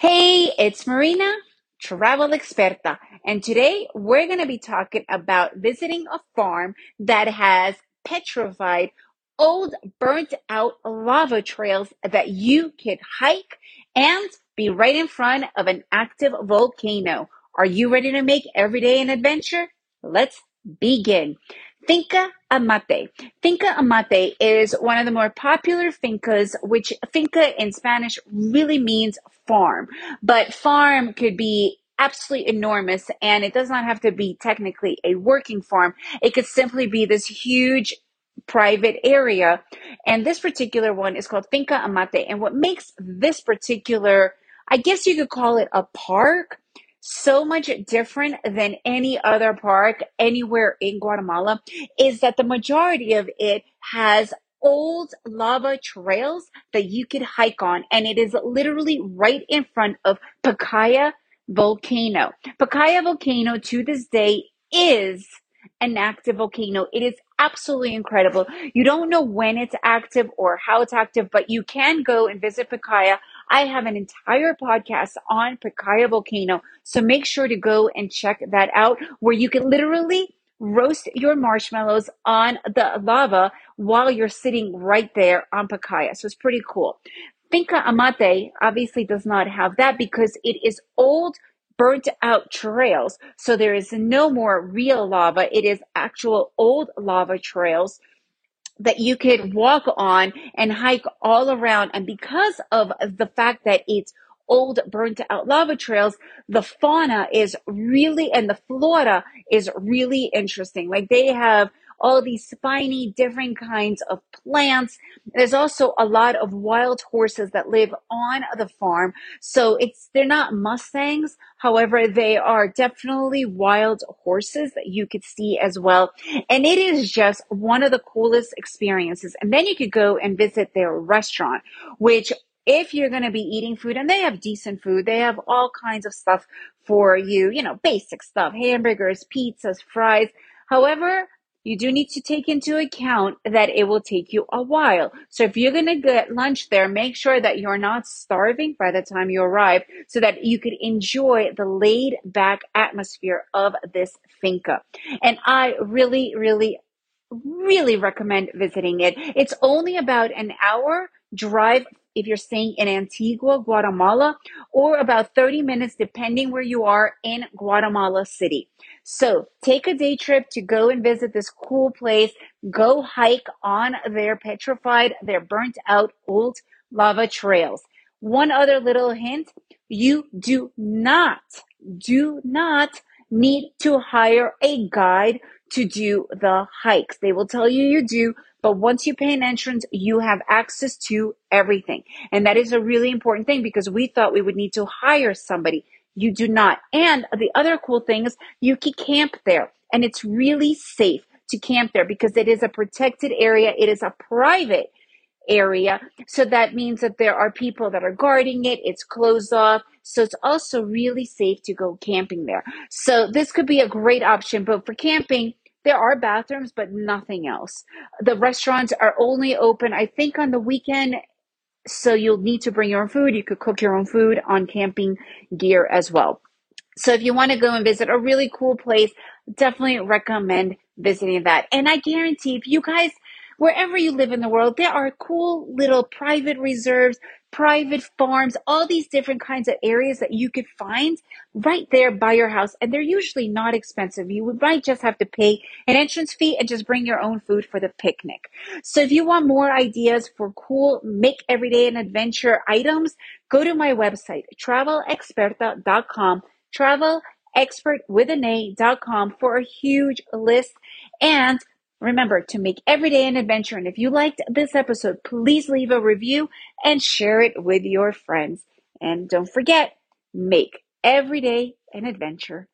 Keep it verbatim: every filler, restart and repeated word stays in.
Hey, it's Marina, travel experta, and today we're going to be talking about visiting a farm that has petrified old burnt out lava trails that you could hike and be right in front of an active volcano. Are you ready to make every day an adventure? Let's begin. Finca Amate. Finca Amate is one of the more popular fincas, which finca in Spanish really means farm. But farm could be absolutely enormous, and it does not have to be technically a working farm. It could simply be this huge private area. And this particular one is called Finca Amate. And what makes this particular, I guess you could call it a park, so much different than any other park anywhere in Guatemala is that the majority of it has old lava trails that you could hike on, and it is literally right in front of Pacaya Volcano. Pacaya Volcano to this day is an active volcano. It is absolutely incredible. You don't know when it's active or how it's active, but you can go and visit Pacaya. I have an entire podcast on Pacaya Volcano, so make sure to go and check that out, where you can literally roast your marshmallows on the lava while you're sitting right there on Pacaya. So it's pretty cool. Finca Amate obviously does not have that because it is old, burnt out trails. So there is no more real lava. It is actual old lava trails that you could walk on and hike all around. And because of the fact that it's old burnt out lava trails, the fauna is really, and the flora is really interesting. Like, they have all these spiny, different kinds of plants. There's also a lot of wild horses that live on the farm. So it's, they're not Mustangs. However, they are definitely wild horses that you could see as well. And it is just one of the coolest experiences. And then you could go and visit their restaurant, which if you're going to be eating food, and they have decent food, they have all kinds of stuff for you, you know, basic stuff, hamburgers, pizzas, fries. However, you do need to take into account that it will take you a while. So if you're going to get lunch there, make sure that you're not starving by the time you arrive so that you could enjoy the laid back atmosphere of this finca. And I really, really, really recommend visiting it. It's only about an hour drive if you're staying in Antigua, Guatemala, or about thirty minutes, depending where you are in Guatemala City. So take a day trip to go and visit this cool place. Go hike on their petrified, their burnt out old lava trails. One other little hint, you do not, do not need to hire a guide to do the hikes. They will tell you you do, but once you pay an entrance, you have access to everything. And that is a really important thing because we thought we would need to hire somebody. You do not. And the other cool thing is you can camp there, and it's really safe to camp there because it is a protected area. It is a private area. So that means that there are people that are guarding it. It's closed off. So it's also really safe to go camping there. So this could be a great option, but for camping, there are bathrooms, but nothing else. The restaurants are only open, I think, on the weekend. So you'll need to bring your own food. You could cook your own food on camping gear as well. So if you want to go and visit a really cool place, definitely recommend visiting that. And I guarantee if you guys, wherever you live in the world, there are cool little private reserves, private farms, all these different kinds of areas that you could find right there by your house. And they're usually not expensive. You might just have to pay an entrance fee and just bring your own food for the picnic. So if you want more ideas for cool make every day an adventure items, go to my website, travel experta dot com, travel expert with an A dot com, for a huge list. And remember to make every day an adventure. And if you liked this episode, please leave a review and share it with your friends. And don't forget, make every day an adventure.